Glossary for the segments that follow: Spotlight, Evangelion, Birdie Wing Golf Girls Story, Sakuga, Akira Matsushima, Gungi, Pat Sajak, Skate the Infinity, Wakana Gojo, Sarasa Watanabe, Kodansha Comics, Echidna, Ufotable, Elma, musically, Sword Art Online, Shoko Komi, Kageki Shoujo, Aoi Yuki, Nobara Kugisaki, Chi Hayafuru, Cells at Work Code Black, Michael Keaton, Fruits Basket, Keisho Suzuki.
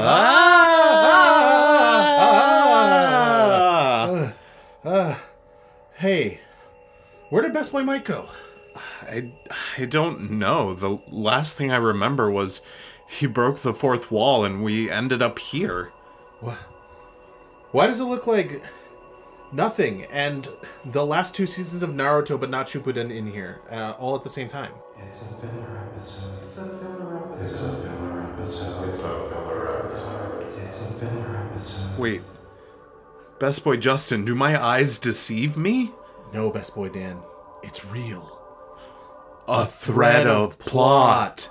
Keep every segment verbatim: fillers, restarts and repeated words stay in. Ah! ah! ah! Uh, uh, hey, where did Best Boy Mike go? I, I don't know. The last thing I remember was he broke the fourth wall and we ended up here. What? Why does it look like nothing and the last two seasons of Naruto but not Shippuden in here uh, all at the same time? It's a filler episode. It's a filler episode. It's a filler episode. It's a filler episode. It's a filler episode. Wait. Best Boy Justin, do my eyes deceive me? No, Best Boy Dan. It's real. A thread of plot.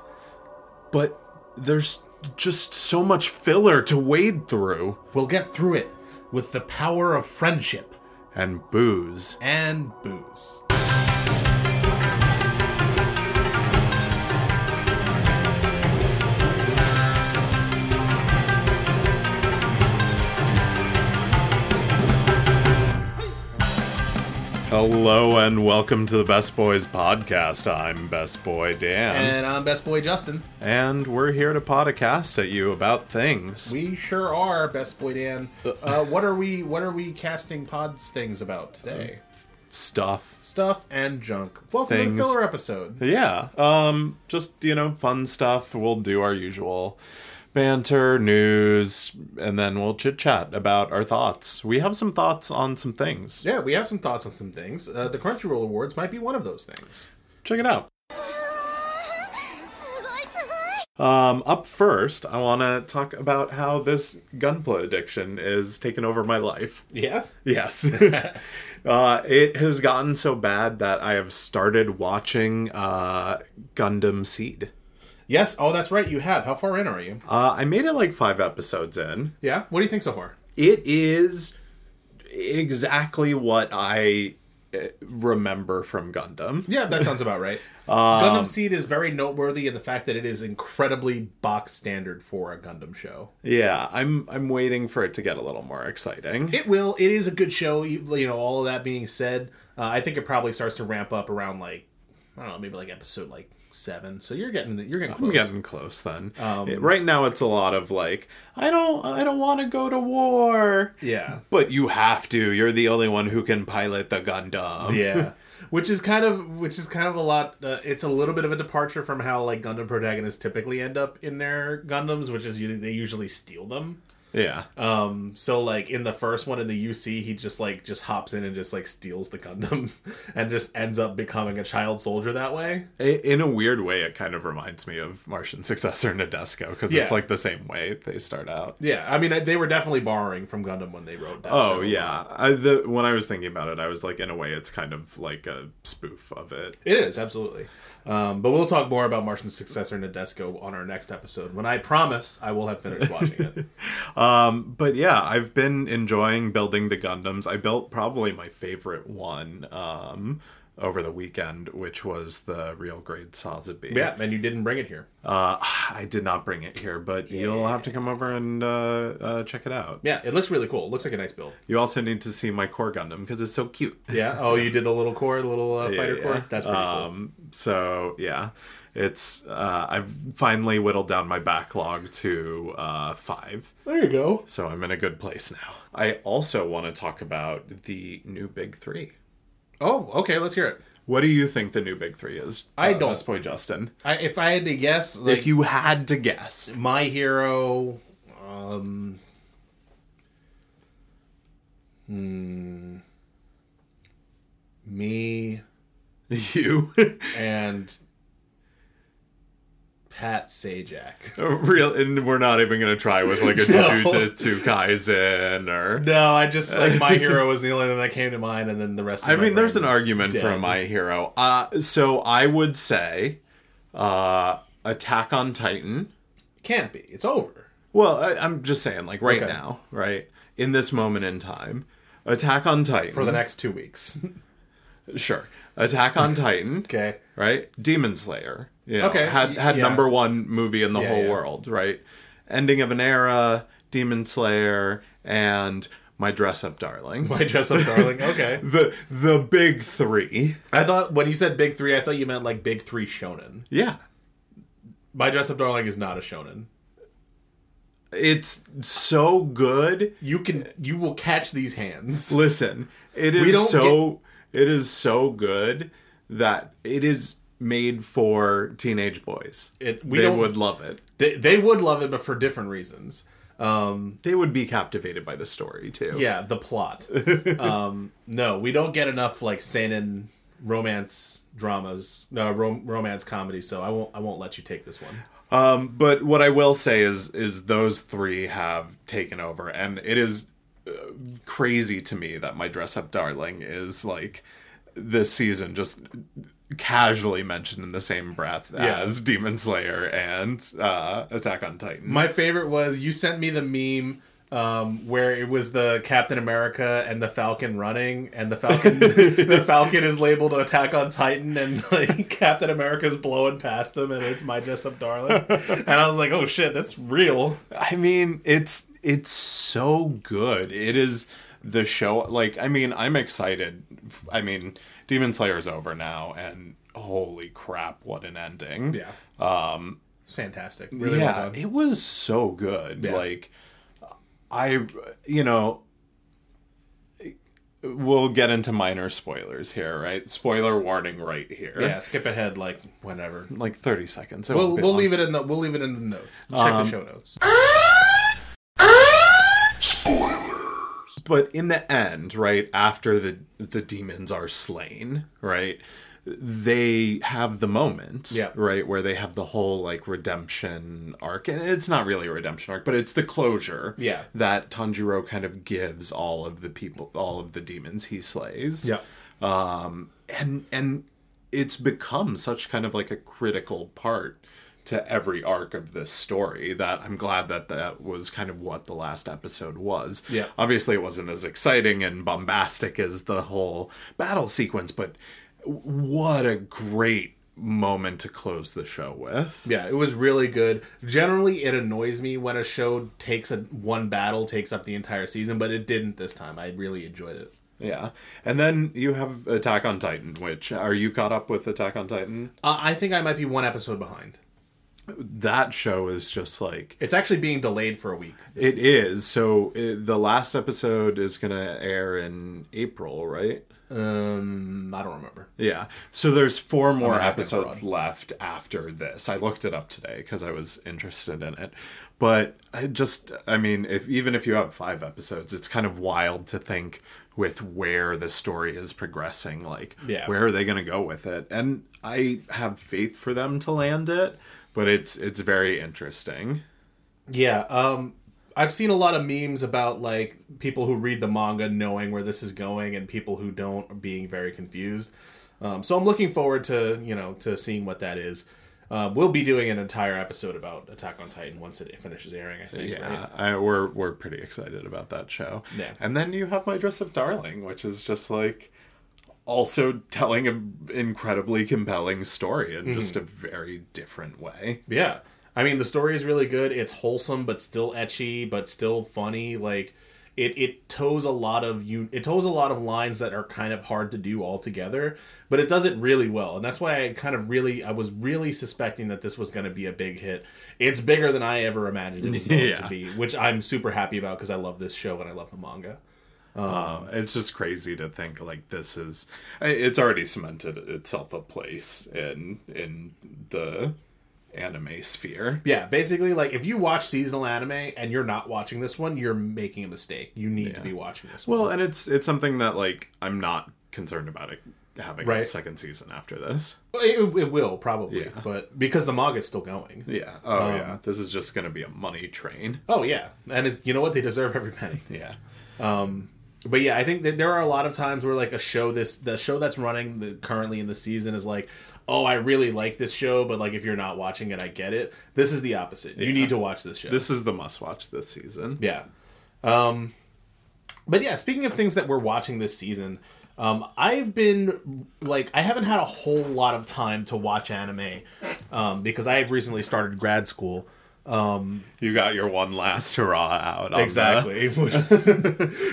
But there's just so much filler to wade through. We'll get through it with the power of friendship. And booze. And booze. Hello and welcome to the Best Boys podcast. I'm Best Boy Dan. And I'm Best Boy Justin. And we're here to podcast at you about things. We sure are, Best Boy Dan. Uh, what are we What are we casting pods things about today? Uh, stuff. Stuff and junk. Welcome things. To the filler episode. Yeah. Um. Just, you know, fun stuff. We'll do our usual banter, news, and then we'll chit-chat about our thoughts. We have some thoughts on some things. Yeah, we have some thoughts on some things. Uh, the Crunchyroll Awards might be one of those things. Check it out. Um, up first, I want to talk about how this gunpla addiction is taking over my life. Yeah? Yes. uh, it has gotten so bad that I have started watching uh, Gundam Seed. Yes. Oh, that's right. You have. How far in are you? Uh, I made it like five episodes in. Yeah? What do you think so far? It is exactly what I remember from Gundam. Yeah, that sounds about right. um, Gundam Seed is very noteworthy in the fact that it is incredibly box standard for a Gundam show. Yeah, I'm I'm waiting for it to get a little more exciting. It will. It is a good show. You know, all of that being said, uh, I think it probably starts to ramp up around like, I don't know, maybe like episode like seven. So you're getting you're getting close. I'm getting close then. Um, it, right now it's a lot of like, I don't I don't want to go to war. Yeah. But you have to. You're the only one who can pilot the Gundam. Yeah. Which is kind of which is kind of a lot. Uh, it's a little bit of a departure from how like Gundam protagonists typically end up in their Gundams, which is they usually steal them. Yeah. Um, so like in the first one in the U C, he just like just hops in and just like steals the Gundam and just ends up becoming a child soldier that way. In a weird way, it kind of reminds me of Martian Successor Nadesico because yeah. It's like the same way they start out. Yeah. I mean, they were definitely borrowing from Gundam when they wrote that. Oh, show. Yeah. I, the, when I was thinking about it, I was like, in a way, it's kind of like a spoof of it. It is. Absolutely. Um, but we'll talk more about Martian Successor Nadesico on our next episode when I promise I will have finished watching it. Um, but yeah, I've been enjoying building the Gundams. I built probably my favorite one, um, over the weekend, which was the real grade Sazabi. Yeah, and you didn't bring it here. Uh, I did not bring it here, but yeah. You'll have to come over and, uh, uh, check it out. Yeah, it looks really cool. It looks like a nice build. You also need to see my core Gundam because it's so cute. Yeah. Oh, you did the little core, the little uh, yeah, fighter yeah. core? That's pretty um, cool. So yeah. It's, uh, I've finally whittled down my backlog to, uh, five. There you go. So I'm in a good place now. I also want to talk about the new Big Three. Oh, okay. Let's hear it. What do you think the new Big Three is? I uh, don't. Best Boy Justin. I, if I had to guess. Like, if you had to guess. My Hero. Um. Hmm. Me. You. And Pat Sajak. Real, and we're not even going to try with like a Jujutsu Kaisen or... No, I just, like, My Hero was the only one that came to mind, and then the rest of I mean, there's an argument dead. For My Hero. Uh, so I would say uh, Attack on Titan. Can't be. It's over. Well, I, I'm just saying, like, right okay. now, right? In this moment in time. Attack on Titan. For the next two weeks. Sure. Attack on Titan. Okay. Right? Demon Slayer. You know, okay. Had had yeah. number one movie in the yeah, whole yeah. world, right? Ending of an Era, Demon Slayer, and My Dress Up Darling. My Dress Up Darling, okay. the the Big Three. I thought, when you said Big Three, I thought you meant like Big Three Shonen. Yeah. My Dress Up Darling is not a Shonen. It's so good. You can you will catch these hands. Listen, it is so get... it is so good that it is made for teenage boys. It we they would love it. They, they would love it, but for different reasons. Um, they would be captivated by the story too. Yeah, the plot. um, no, we don't get enough like seinen romance dramas, uh, rom- romance comedy. So I won't I won't let you take this one. Um, but what I will say is, is those three have taken over, and it is uh, crazy to me that My Dress Up Darling is like this season just casually mentioned in the same breath yeah. as Demon Slayer and uh, Attack on Titan. My favorite was you sent me the meme um, where it was the Captain America and the Falcon running, and the Falcon the Falcon is labeled Attack on Titan, and like Captain America's blowing past him, and it's My Dress Up Darling. And I was like, oh shit, that's real. I mean, it's it's so good. It is the show. Like, I mean, I'm excited. I mean, Demon Slayer is over now, and holy crap, what an ending. Yeah. Um, it's fantastic. Really yeah, well done. It was so good. Yeah. Like, I, you know, we'll get into minor spoilers here, right? Spoiler warning right here. Yeah, skip ahead, like, whenever. Like thirty seconds. It we'll we'll long. leave it in the We'll leave it in the notes. Check um, the show notes. Spoiler! But in the end, right, after the the demons are slain, right, they have the moment, yeah. right, where they have the whole, like, redemption arc. And it's not really a redemption arc, but it's the closure yeah. that Tanjiro kind of gives all of the people, all of the demons he slays. Yeah. Um, and and it's become such kind of, like, a critical part to every arc of this story that I'm glad that that was kind of what the last episode was. Yeah. Obviously it wasn't as exciting and bombastic as the whole battle sequence, but what a great moment to close the show with. Yeah, it was really good. Generally it annoys me when a show takes a one battle takes up the entire season, but it didn't this time. I really enjoyed it. Yeah. And then you have Attack on Titan, which are you caught up with Attack on Titan? Uh, I think I might be one episode behind. That show is just like... It's actually being delayed for a week. It is. So it, the last episode is going to air in April, right? Um, I don't remember. Yeah. So there's four more episodes left after this. I looked it up today because I was interested in it. But I just, I mean, if even if you have five episodes, it's kind of wild to think with where the story is progressing. Like, yeah. where are they going to go with it? And I have faith for them to land it. But it's it's very interesting. Yeah, um, I've seen a lot of memes about like people who read the manga knowing where this is going, and people who don't being very confused. Um, so I'm looking forward to you know to seeing what that is. Uh, we'll be doing an entire episode about Attack on Titan once it finishes airing, I think. Yeah, right? I, we're we're pretty excited about that show. Yeah. And then you have My Dress Up Darling, which is just like also telling an incredibly compelling story in just mm. a very different way. Yeah. I mean, the story is really good. It's wholesome, but still etchy, but still funny. Like, it, it toes a lot of you. It toes a lot of lines that are kind of hard to do altogether, but it does it really well. And that's why I kind of really, I was really suspecting that this was going to be a big hit. It's bigger than I ever imagined it was going yeah. to be, which I'm super happy about because I love this show and I love the manga. Um, it's just crazy to think like this is, it's already cemented itself a place in in the anime sphere. Yeah, basically like if you watch seasonal anime and you're not watching this one, you're making a mistake. You need yeah. to be watching this well, one. Well, and it's it's something that like I'm not concerned about it having right. a second season after this. It, it will probably, yeah. but because the manga is still going. Yeah. Oh um, yeah. This is just going to be a money train. Oh yeah. And it, you know what? They deserve every penny. Yeah. Um But yeah, I think that there are a lot of times where like a show this the show that's running the, currently in the season is like, oh, I really like this show, but like if you're not watching it, I get it. This is the opposite. You yeah. need to watch this show. This is the must watch this season. Yeah. Um, but yeah, speaking of things that we're watching this season, um, I've been like I haven't had a whole lot of time to watch anime um, because I have recently started grad school. Um, you got your one last hurrah out. On exactly. Which,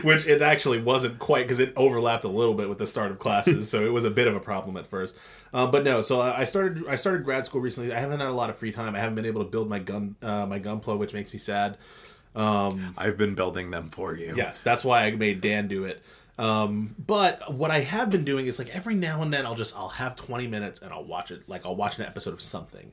which it actually wasn't quite, because it overlapped a little bit with the start of classes, so it was a bit of a problem at first. Uh, but no, so I started I started grad school recently. I haven't had a lot of free time. I haven't been able to build my gun uh, my Gunpla, which makes me sad. Um, I've been building them for you. Yes, that's why I made Dan do it. Um, but what I have been doing is, like, every now and then I'll just, I'll have twenty minutes and I'll watch it, like I'll watch an episode of something.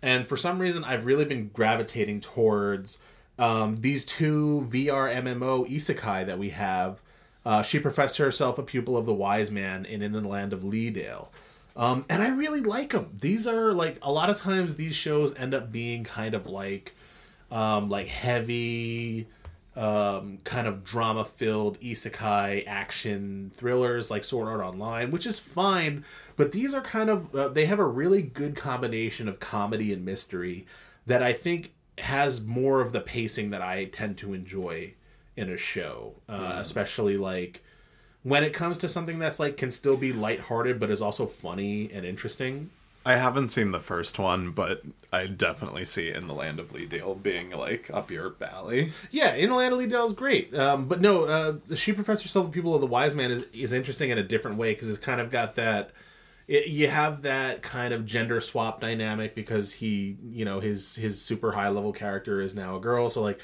And for some reason, I've really been gravitating towards um, these two V R M M O isekai that we have. Uh, she professed herself a pupil of the wise man in In the Land of Leedale. Um, and I really like them. These are, like, a lot of times these shows end up being kind of like, um, like heavy, um, kind of drama-filled isekai action thrillers like Sword Art Online, which is fine, but these are kind of, uh, they have a really good combination of comedy and mystery that I think has more of the pacing that I tend to enjoy in a show, uh, mm. especially, like, when it comes to something that's, like, can still be lighthearted but is also funny and interesting. I haven't seen the first one, but I definitely see In the Land of Leedale being, like, up your alley. Yeah, In the Land of Leedale is great. Um, but no, uh, She Professed Herself a Pupil of the Wise Man is, is interesting in a different way, because it's kind of got that... It, you have that kind of gender swap dynamic, because he, you know, his, his super high-level character is now a girl, so, like,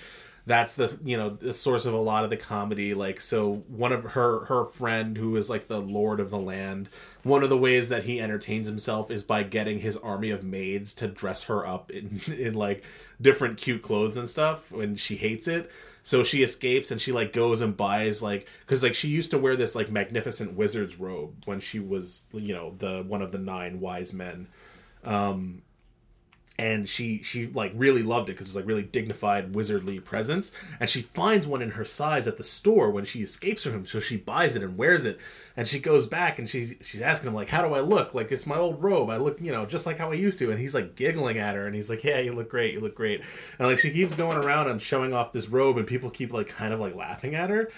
that's the, you know, the source of a lot of the comedy. Like, so one of her, her friend who is, like, the lord of the land, one of the ways that he entertains himself is by getting his army of maids to dress her up in, in like, different cute clothes and stuff, and she hates it. So she escapes and she, like, goes and buys, like, because, like, she used to wear this, like, magnificent wizard's robe when she was, you know, the one of the nine wise men. Um... And she, she, like, really loved it because it was, like, really dignified, wizardly presence. And she finds one in her size at the store when she escapes from him. So she buys it and wears it. And she goes back and she's she's asking him, like, how do I look? Like, it's my old robe. I look, you know, just like how I used to. And he's, like, giggling at her. And he's like, yeah, you look great. You look great. And, like, she keeps going around and showing off this robe. And people keep, like, kind of, like, laughing at her.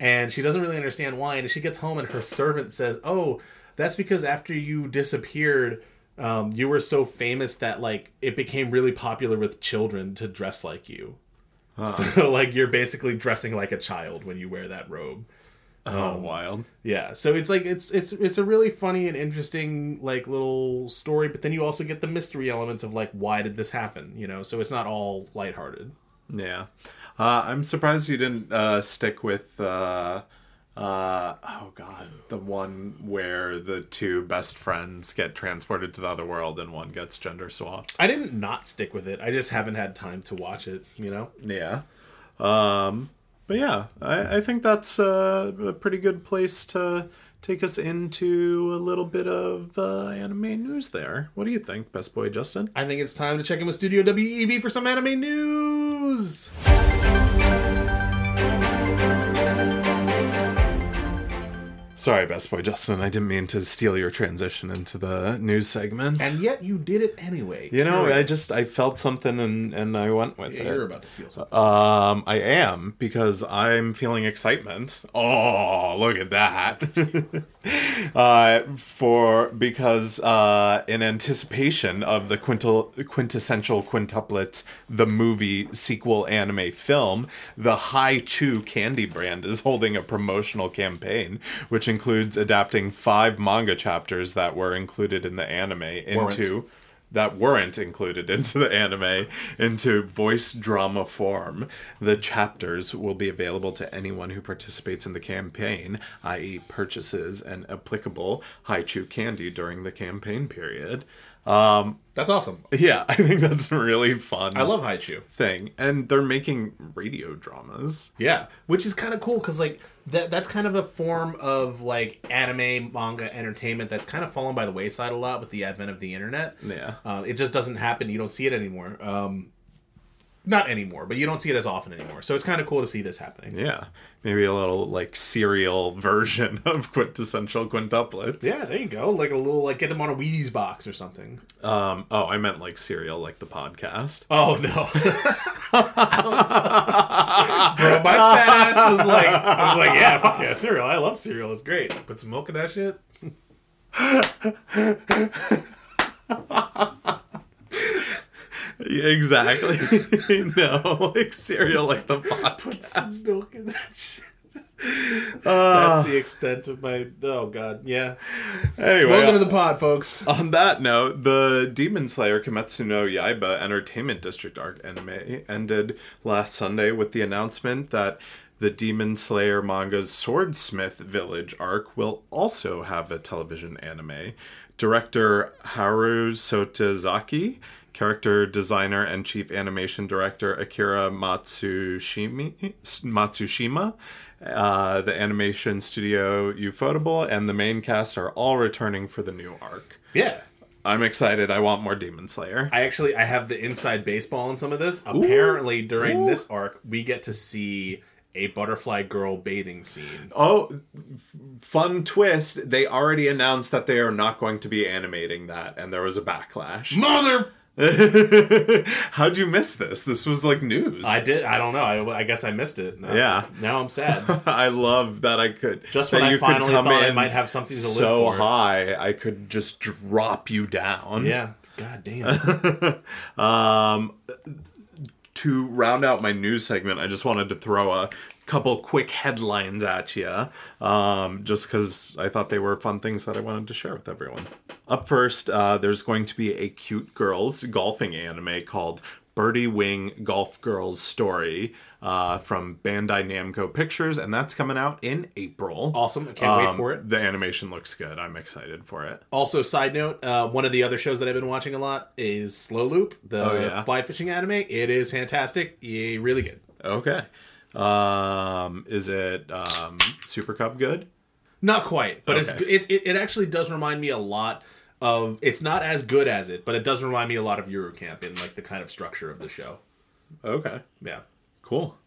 And she doesn't really understand why. And she gets home and her servant says, oh, that's because after you disappeared... Um, you were so famous that, like, it became really popular with children to dress like you. Huh. So, like, you're basically dressing like a child when you wear that robe. Um, oh, wild. Yeah. So it's, like, it's it's it's a really funny and interesting, like, little story. But then you also get the mystery elements of, like, why did this happen? You know? So it's not all lighthearted. Yeah. Uh, I'm surprised you didn't uh, stick with... Uh... Uh, oh god, the one where the two best friends get transported to the other world and one gets gender swapped. I didn't not stick with it. I just haven't had time to watch it, you know? Yeah. Um, but yeah, I, I think that's a, a pretty good place to take us into a little bit of uh, anime news there. What do you think, best boy Justin? I think it's time to check in with Studio W E B for some anime news! Sorry, best boy Justin, I didn't mean to steal your transition into the news segment. And yet you did it anyway. You know, Curious. I just, I felt something and, and I went with yeah, it. You're about to feel something. Um, I am, because I'm feeling excitement. Oh, look at that. uh, for, because uh, in anticipation of the quintil, quintessential quintuplet, the movie sequel anime film, the Hi Chew candy brand is holding a promotional campaign, which includes adapting five manga chapters that were included in the anime into weren't. that weren't included into the anime into voice drama form. The chapters will be available to anyone who participates in the campaign, that is, purchases an applicable Hi-Chew candy during the campaign period. Um, that's awesome. Yeah, I think that's really fun. I love Hi-Chew thing, and they're making radio dramas. Yeah, which is kind of cool because, like, that that's kind of a form of, like, anime manga entertainment that's kind of fallen by the wayside a lot with the advent of the internet. Yeah, uh, it just doesn't happen. You don't see it anymore. Um, not anymore, but you don't see it as often anymore. So it's kind of cool to see this happening. Yeah, maybe a little, like, serial version of quintessential quintuplets. Yeah, there you go. Like a little, like, get them on a Wheaties box or something. Um, oh, I meant like cereal, like the podcast. Oh no, I was, bro, my fat ass was like, I was like, yeah, fuck yeah, cereal. I love cereal. It's great. Put some milk in that shit. Yeah, exactly. No, like cereal, like the podcast. Put some milk in that shit. Uh, That's the extent of my... Oh, God. Yeah. Anyway. Welcome uh, to the pod, folks. On that note, the Demon Slayer Kimetsu no Yaiba Entertainment District arc anime ended last Sunday with the announcement that the Demon Slayer manga's Swordsmith Village arc will also have a television anime. Director Haru Sotozaki, character designer and chief animation director Akira Matsushima, Matsushima uh, the animation studio Ufotable, and the main cast are all returning for the new arc. Yeah. I'm excited. I want more Demon Slayer. I actually, I have the inside baseball on some of this. Ooh. Apparently, during Ooh. this arc, we get to see a butterfly girl bathing scene. Oh, fun twist. They already announced that they are not going to be animating that, and there was a backlash. Mother... How'd you miss this? This was like news. I did. I don't know. I, I guess I missed it. Now, yeah. Now I'm sad. I love that I could. Just when I finally thought I might have something to live for. So high, I could just drop you down. Yeah. God damn. um, to round out my news segment, I just wanted to throw a couple quick headlines at you, um, just because I thought they were fun things that I wanted to share with everyone. Up first, uh, there's going to be a cute girls golfing anime called Birdie Wing Golf Girls Story uh, from Bandai Namco Pictures, and that's coming out in April. Awesome. I can't um, wait for it. The animation looks good. I'm excited for it. Also, side note, uh, one of the other shows that I've been watching a lot is Slow Loop, the oh, yeah. fly fishing anime. It is fantastic. Yeah, really good. Okay. Um, is it um, Super Cub good? Not quite, but okay. it's it, it actually does remind me a lot of... It's not as good as it, but it does remind me a lot of Eurocamp in like the kind of structure of the show. Okay. Yeah. Cool.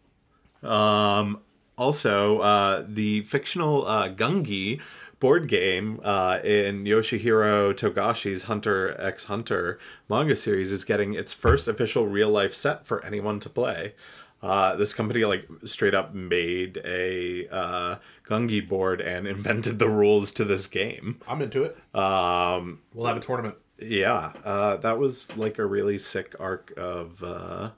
Um, also, uh, the fictional uh, Gungi board game uh, in Yoshihiro Togashi's Hunter x Hunter manga series is getting its first official real-life set for anyone to play. Uh, this company, like, straight up made a uh, Gungi board and invented the rules to this game. I'm into it. Um, we'll have a tournament. Yeah. Uh, that was, like, a really sick arc of uh,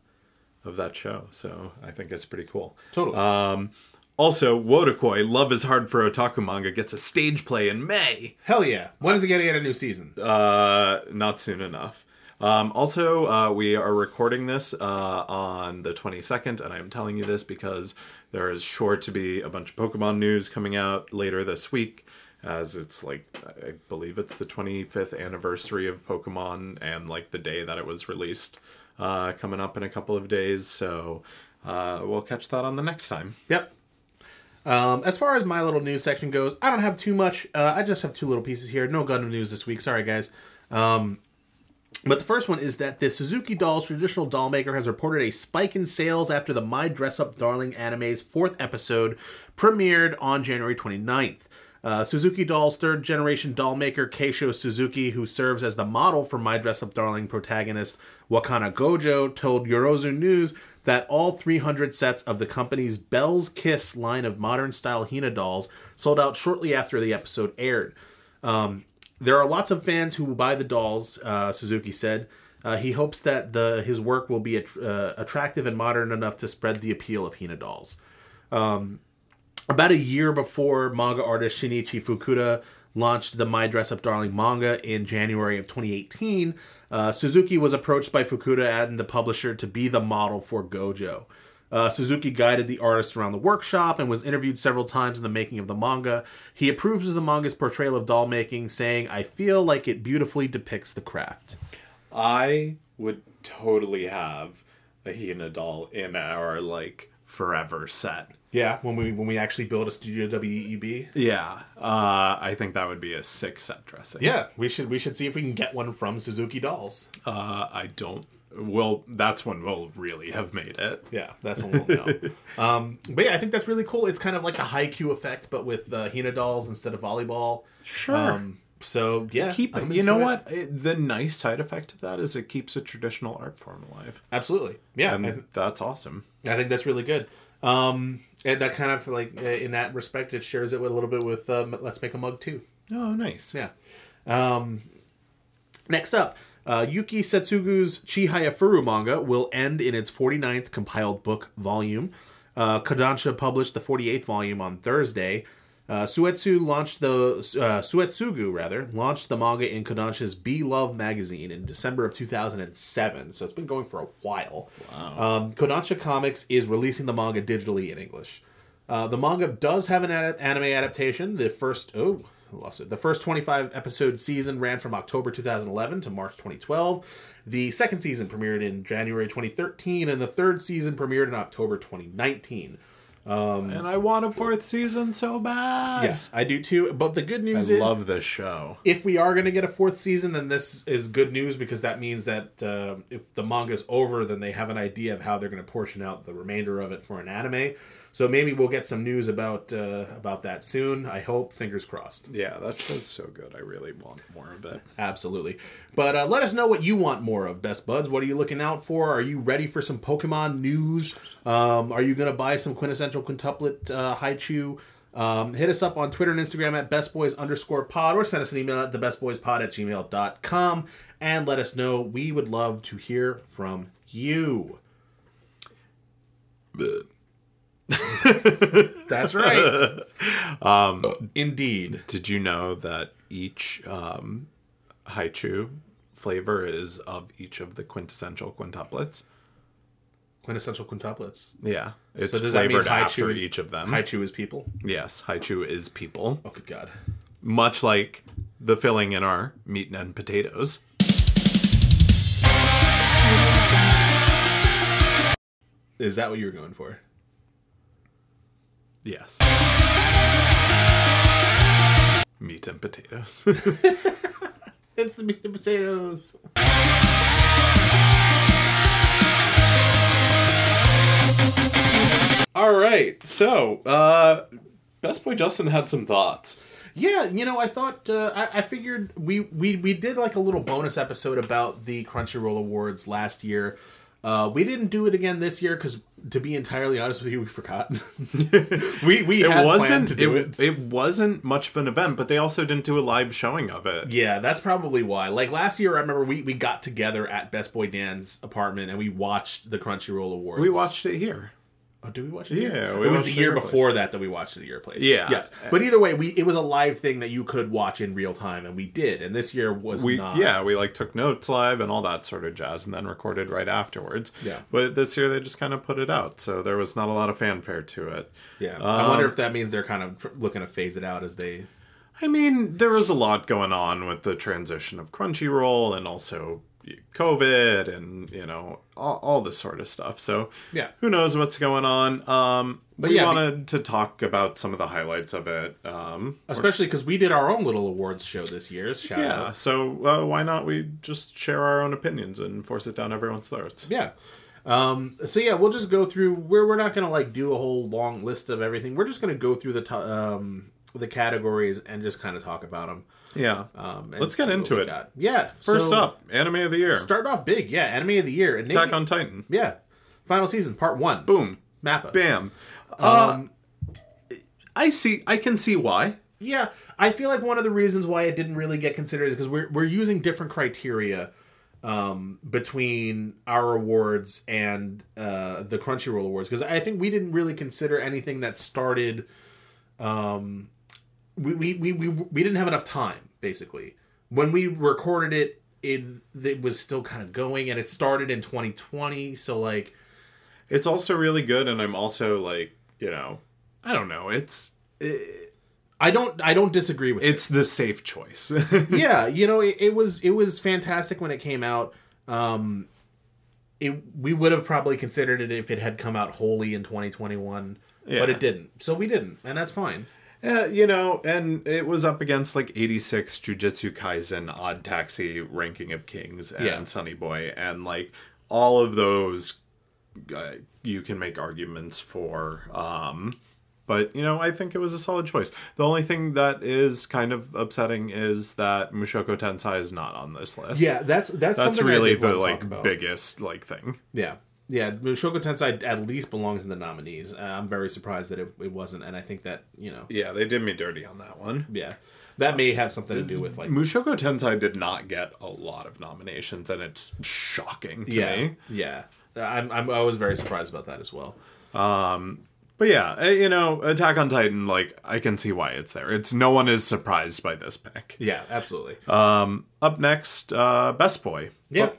of that show. So I think it's pretty cool. Totally. Um, also, Wodokoi, Love is Hard for Otaku Manga, gets a stage play in May. Hell yeah. When is it getting a new season? Uh, not soon enough. Um, also, uh, we are recording this uh, on the twenty-second, and I'm telling you this because there is sure to be a bunch of Pokemon news coming out later this week, as it's like, I believe it's the twenty-fifth anniversary of Pokemon and like the day that it was released uh, coming up in a couple of days. So uh, we'll catch that on the next time. Yep. Um, as far as my little news section goes, I don't have too much. Uh, I just have two little pieces here. No Gundam news this week. Sorry, guys. Um... But the first one is that the Suzuki Dolls traditional doll maker has reported a spike in sales after the My Dress Up Darling anime's fourth episode premiered on January twenty-ninth. Uh, Suzuki Dolls third generation doll maker Keisho Suzuki, who serves as the model for My Dress Up Darling protagonist Wakana Gojo, told Yorozu News that all three hundred sets of the company's Belle's Kiss line of modern style Hina dolls sold out shortly after the episode aired. Um... There are lots of fans who will buy the dolls, uh, Suzuki said. Uh, he hopes that the his work will be at, uh, attractive and modern enough to spread the appeal of Hina dolls. Um, about a year before manga artist Shinichi Fukuda launched the My Dress Up Darling manga in January of twenty eighteen, uh, Suzuki was approached by Fukuda and the publisher to be the model for Gojo. Uh, Suzuki guided the artist around the workshop and was interviewed several times in the making of the manga. He approves of the manga's portrayal of doll making, saying, "I feel like it beautifully depicts the craft." I would totally have a Hina doll in our, like, forever set. Yeah, when we when we actually build a Studio W E B. Yeah, uh, I think that would be a sick set dressing. Yeah, we should we should see if we can get one from Suzuki Dolls. Uh, I don't. Well, that's when we'll really have made it. Yeah, that's when we'll know. um, but yeah, I think that's really cool. It's kind of like a Haikyuu effect, but with uh, Hina dolls instead of volleyball. Sure. Um, so, yeah. Keep, you know it. what? It, the nice side effect of that is it keeps a traditional art form alive. Absolutely. Yeah. And I, that's awesome. I think that's really good. Um, and that kind of, like, in that respect, it shares it with a little bit with um, Let's Make a Mug, too. Oh, nice. Yeah. Um, next up. Uh, Yuki Setsugu's Chi Hayafuru manga will end in its forty-ninth compiled book volume. Uh, Kodansha published the forty-eighth volume on Thursday. Uh, Suetsu launched the uh, Suetsugu rather launched the manga in Kodansha's Be Love magazine in December of two thousand seven, so it's been going for a while. Wow. Um, Kodansha Comics is releasing the manga digitally in English. Uh, the manga does have an ad- anime adaptation. The first oh lost it. The first twenty-five episode season ran from October two thousand eleven to March twenty twelve. The second season premiered in January twenty thirteen, and the third season premiered in October twenty nineteen. Um, and I want a fourth season so bad. Yes, I do too. But the good news I is... I love this show. If we are going to get a fourth season, then this is good news, because that means that uh, if the manga's over, then they have an idea of how they're going to portion out the remainder of it for an anime. So maybe we'll get some news about uh, about that soon. I hope. Fingers crossed. Yeah, that show's so good. I really want more of it. Absolutely. But uh, let us know what you want more of, Best Buds. What are you looking out for? Are you ready for some Pokemon news? Um, are you going to buy some Quintessential Quintuplet uh, Haichu? Um, hit us up on Twitter and Instagram at bestboys underscore pod, or send us an email at thebestboyspod at gmail dot com. And let us know. We would love to hear from you. Bleh. That's right. Um, Indeed. Did you know that each um, Haichu flavor is of each of the quintessential quintuplets? Quintessential quintuplets? Yeah. It's so does flavored that mean after is, each of them. Haichu is people? Yes, Haichu is people. Oh, good God. Much like the filling in our meat and potatoes. Is that what you were going for? Yes. Meat and potatoes. It's the meat and potatoes. All right. So, uh, Best Boy Justin had some thoughts. Yeah, you know, I thought, uh, I, I figured we, we, we did like a little bonus episode about the Crunchyroll Awards last year. Uh, we didn't do it again this year because, to be entirely honest with you, we forgot. we we it had wasn't, planned to do it, it. It wasn't much of an event, but they also didn't do a live showing of it. Yeah, that's probably why. Like, last year, I remember we, we got together at Best Boy Dan's apartment, and we watched the Crunchyroll Awards. We watched it here. Oh, did we watch it here? Yeah. We it was the year before that that we watched it at your place. Yeah. Yes. But either way, we it was a live thing that you could watch in real time, and we did. And this year was we, not. Yeah, we like took notes live and all that sort of jazz, and then recorded right afterwards. Yeah. But this year they just kind of put it out, so there was not a lot of fanfare to it. Yeah. Um, I wonder if that means they're kind of looking to phase it out as they... I mean, there was a lot going on with the transition of Crunchyroll and also... COVID and, you know, all, all this sort of stuff. So, yeah, who knows what's going on. Um, but we yeah, wanted be- to talk about some of the highlights of it. Um, Especially because we did our own little awards show this year. Shout yeah, out. So uh, why not we just share our own opinions and force it down everyone's throats? Yeah. Um, so, yeah, we'll just go through. We're, we're not going to, like, do a whole long list of everything. We're just going to go through the, to- um, the categories and just kind of talk about them. Yeah. Um, let's get into it. Got. Yeah. First so, up, anime of the year. Start off big. Yeah, anime of the year. And Attack on Titan. Yeah. Final season, part one. Boom. Mappa. Bam. Um, uh, I see. I can see why. Yeah. I feel like one of the reasons why it didn't really get considered is because we're we're using different criteria um, between our awards and uh, the Crunchyroll awards, because I think we didn't really consider anything that started. Um, We, we we we we didn't have enough time, basically. When we recorded it, it, it was still kind of going, and it started in twenty twenty, so, like... It's also really good, and I'm also, like, you know... I don't know, it's... It, I don't I don't disagree with it's it. It's the safe choice. Yeah, you know, it, it was it was fantastic when it came out. Um, it we would have probably considered it if it had come out wholly in twenty twenty-one, yeah. But it didn't. So we didn't, and that's fine. Uh, you know, and it was up against, like, eighty-six, Jujutsu Kaisen, Odd Taxi, Ranking of Kings, and yeah. Sunny Boy. And, like, all of those uh, you can make arguments for. Um, but, you know, I think it was a solid choice. The only thing that is kind of upsetting is that Mushoku Tensei is not on this list. Yeah, that's that's, that's something really I did the, want to like, talk about. Biggest, like, thing. Yeah. Yeah, Mushoku Tensei at least belongs in the nominees. Uh, I'm very surprised that it, it wasn't, and I think that, you know... Yeah, they did me dirty on that one. Yeah. that may have something to do with like Mushoku Tensei did not get a lot of nominations, and it's shocking to yeah, me. Yeah, I'm, I'm I was very surprised about that as well. Um, but yeah, you know, Attack on Titan, like, I can see why it's there. It's no one is surprised by this pick. Yeah, absolutely. Um, up next, uh, Best Boy. Yeah. Bo-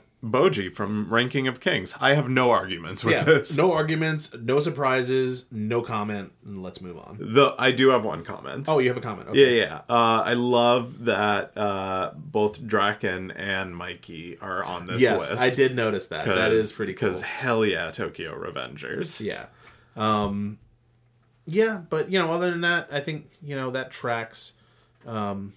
Boji from Ranking of Kings. I have no arguments with yeah, this. No arguments, no surprises, no comment. And let's move on. The I do have one comment. Oh, you have a comment. Okay. Yeah, yeah. Uh, I love that uh, both Draken and Mikey are on this yes, list. Yes, I did notice that. That is pretty cool. Because hell yeah, Tokyo Revengers. Yeah. Um, yeah, but, you know, other than that, I think, you know, that tracks. Um,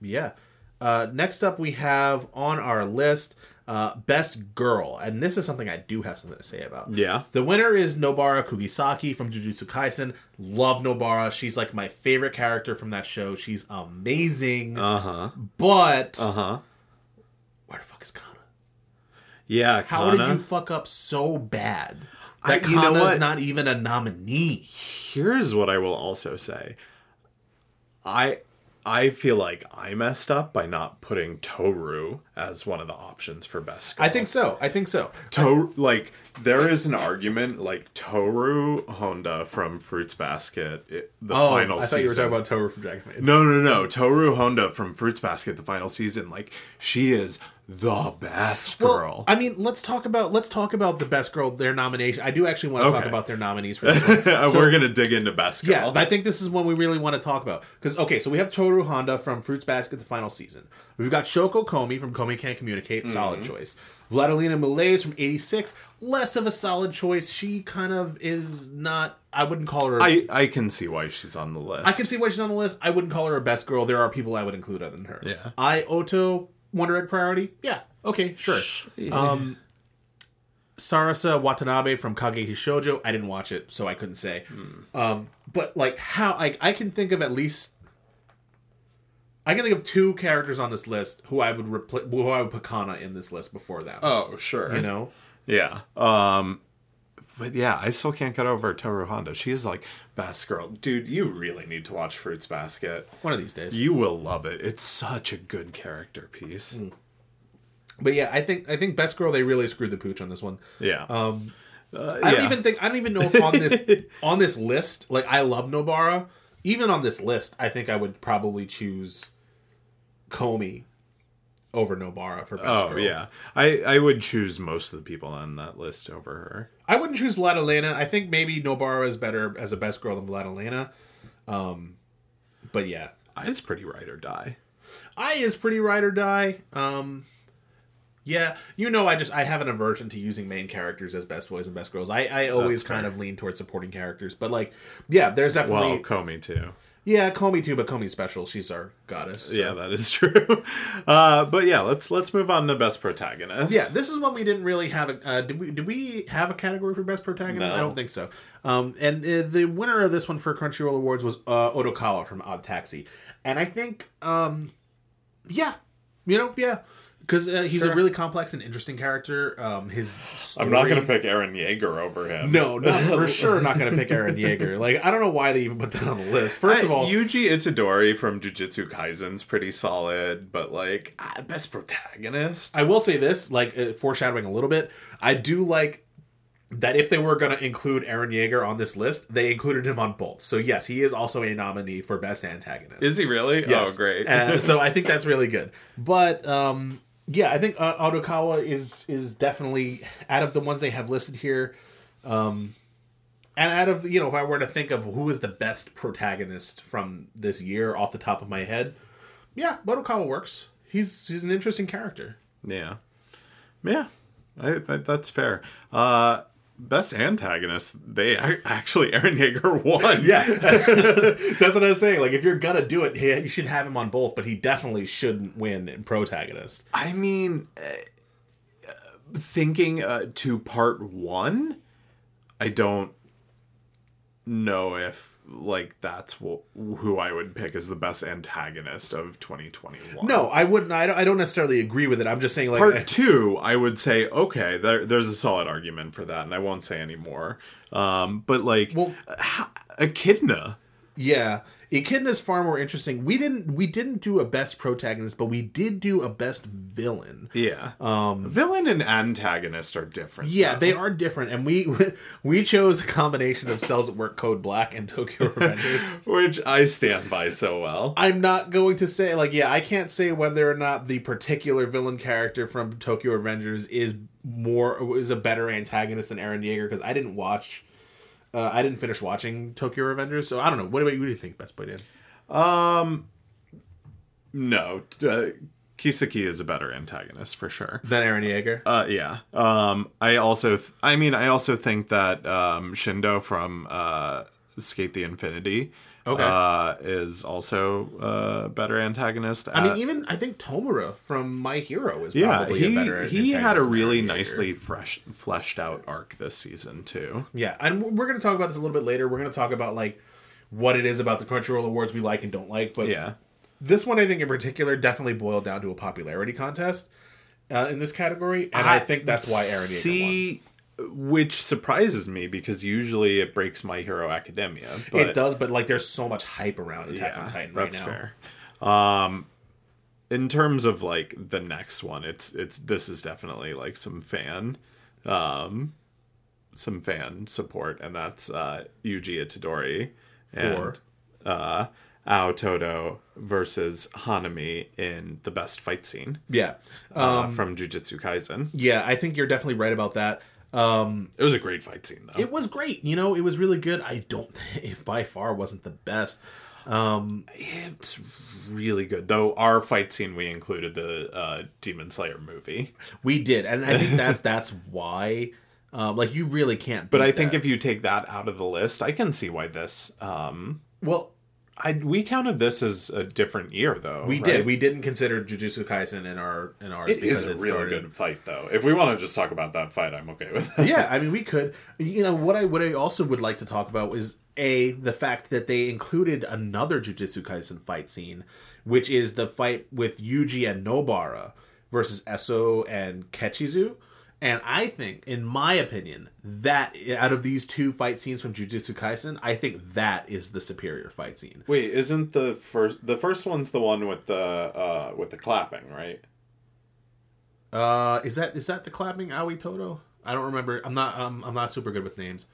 yeah. Uh, next up, we have on our list... Uh, Best Girl, and this is something I do have something to say about. Yeah. The winner is Nobara Kugisaki from Jujutsu Kaisen. Love Nobara. She's like my favorite character from that show. She's amazing. Uh-huh. But... Uh-huh. Where the fuck is Kana? Yeah, How Kana? did you fuck up so bad that I, you Kana's know what? not even a nominee? Here's what I will also say. I... I feel like I messed up by not putting Toru as one of the options for Best Girl. I think so. I think so. Toru, like, there is an argument, like, Toru Honda from Fruits Basket, it, the oh, final season. I thought you were talking about Toru from Dragon Maid. No, no, no. Toru Honda from Fruits Basket, the final season, like, she is the best girl. Well, I mean, let's talk about let's talk about the Best Girl, their nomination. I do actually want to okay. talk about their nominees for this one. So, we're going to dig into Best Girl. Yeah, I think this is one we really want to talk about. Because, okay, so we have Toru Honda from Fruits Basket, the final season. We've got Shoko Komi from Komi Can't Communicate, mm-hmm. solid choice. Vladalina Malaise from eighty-six, less of a solid choice. She kind of is not... I wouldn't call her... A, I, I can see why she's on the list. I can see why she's on the list. I wouldn't call her a Best Girl. There are people I would include other than her. Yeah. Aoi Todo... Wonder Egg Priority? Yeah. Okay, sure. Yeah. Um, Sarasa Watanabe from Kageki Shoujo. I didn't watch it, so I couldn't say. Mm. Um, but, like, how... Like, I can think of at least... I can think of two characters on this list who I would repl- who I would put Kana in this list before that. Oh, sure. You know? Yeah. Um, but, yeah, I still can't get over Toru Honda. She is, like, Best Girl. Dude, you really need to watch Fruits Basket. One of these days. You will love it. It's such a good character piece. Mm. But, yeah, I think I think Best Girl, they really screwed the pooch on this one. Yeah. Um, uh, I don't yeah. even think... I don't even know if on this, on this list, like, I love Nobara. Even on this list, I think I would probably choose... Komi over Nobara for Best oh, Girl. Oh, yeah. I, I would choose most of the people on that list over her. I wouldn't choose Vladalena. I think maybe Nobara is better as a Best Girl than Vladalena. Um, but yeah. I is pretty ride or die. I is pretty ride or die. Um, yeah. You know, I just, I have an aversion to using main characters as Best Boys and Best Girls. I, I always That's kind fair. of lean towards supporting characters. But like, yeah, there's definitely... Well, Komi too. Yeah, Komi too, but Komi's special. She's our goddess. So. Yeah, that is true. Uh, but yeah, let's let's move on to Best Protagonist. Yeah, this is one we didn't really have. A, uh, did we? Did we have a category for Best Protagonist? No. I don't think so. Um, and uh, the winner of this one for Crunchyroll Awards was uh, Odokawa from Odd Taxi, and I think, um, yeah, you know, yeah. Because uh, he's sure. a really complex and interesting character. Um, his story... I'm not going to pick Eren Yeager over him. No, not, for sure not going to pick Eren Yeager. Like, I don't know why they even put that on the list. First I, of all... Yuji Itadori from Jujutsu Kaisen's pretty solid, but, like, ah, Best Protagonist. I will say this, like, uh, foreshadowing a little bit. I do like that if they were going to include Eren Yeager on this list, they included him on both. So, yes, he is also a nominee for Best Antagonist. Is he really? Yes. Oh, great. uh, so, I think that's really good. But, um... yeah, I think uh, Odokawa is is definitely out of the ones they have listed here, um, and out of you know if I were to think of who is the best protagonist from this year off the top of my head, yeah, Odokawa works. He's he's an interesting character. Yeah, yeah, I, I, that's fair. Uh, Best Antagonist, they actually Eren Yeager won. Yeah, that's what I was saying. Like, if you're gonna do it, you should have him on both, but he definitely shouldn't win in Protagonist. I mean, uh, thinking uh, to part one, I don't know if like that's wh- who I would pick as the Best Antagonist of twenty twenty-one. No, I wouldn't. I don't, I don't necessarily agree with it. I'm just saying like... Part two, I would say, okay, there, there's a solid argument for that, and I won't say any more. Um, but like, well, ha- Echidna. Yeah. Echidna is far more interesting. We didn't we didn't do a best protagonist, but we did do a best villain. Yeah, um, villain and antagonist are different. Yeah, though. They are different, and we we chose a combination of Cells at Work, Code Black, and Tokyo Revengers, which I stand by so well. I'm not going to say like yeah, I can't say whether or not the particular villain character from Tokyo Revengers is more is a better antagonist than Eren Yeager because I didn't watch. Uh, I didn't finish watching Tokyo Revengers, so I don't know. What about you? What do you think, Best Boy Dan? Um, no, uh, Kisaki is a better antagonist for sure than Eren Yeager. Uh, yeah. Um, I also, th- I mean, I also think that um, Shindo from uh, Skate the Infinity, okay, uh, is also a better antagonist. At... I mean, even I think Tomura from My Hero is yeah, probably he, a better antagonist. He had a really nicely fresh, fleshed out arc this season, too. Yeah, and we're going to talk about this a little bit later. We're going to talk about, like, what it is about the Crunchyroll Awards we like and don't like. But yeah. This one, I think, in particular, definitely boiled down to a popularity contest uh, in this category. And I, I think that's why Eren Yeager won. Which surprises me because usually it breaks My Hero Academia. But it does, but like there's so much hype around Attack yeah, on Titan right now. That's fair. Um, in terms of like the next one, it's it's this is definitely like some fan, um, some fan support, and that's uh, Yuji Itadori and uh, Aoi Todo versus Hanami in the best fight scene. Yeah, um, uh, from Jujutsu Kaisen. Yeah, I think you're definitely right about that. Um, it was a great fight scene, though. It was great. You know, it was really good. I don't think it by far wasn't the best. Um, it's really good. Though our fight scene, we included the uh, Demon Slayer movie. We did. And I think that's that's why. Uh, like, you really can't. But I that. think if you take that out of the list, I can see why this. Um, well, I we counted this as a different year, though. We right? did. We didn't consider Jujutsu Kaisen in our in ours. It because is a it really started... good fight, though. If we want to just talk about that fight, I'm okay with that. Yeah, I mean, we could. You know, what I what I also would like to talk about is a the fact that they included another Jujutsu Kaisen fight scene, which is the fight with Yuji and Nobara versus Esso and Kechizu. And I think, in my opinion, that out of these two fight scenes from Jujutsu Kaisen, I think that is the superior fight scene. Wait, isn't the first the first one's the one with the uh, with the clapping, right? Uh, is that is that the clapping Aoi Todo? I don't remember. I'm not um, I'm not super good with names.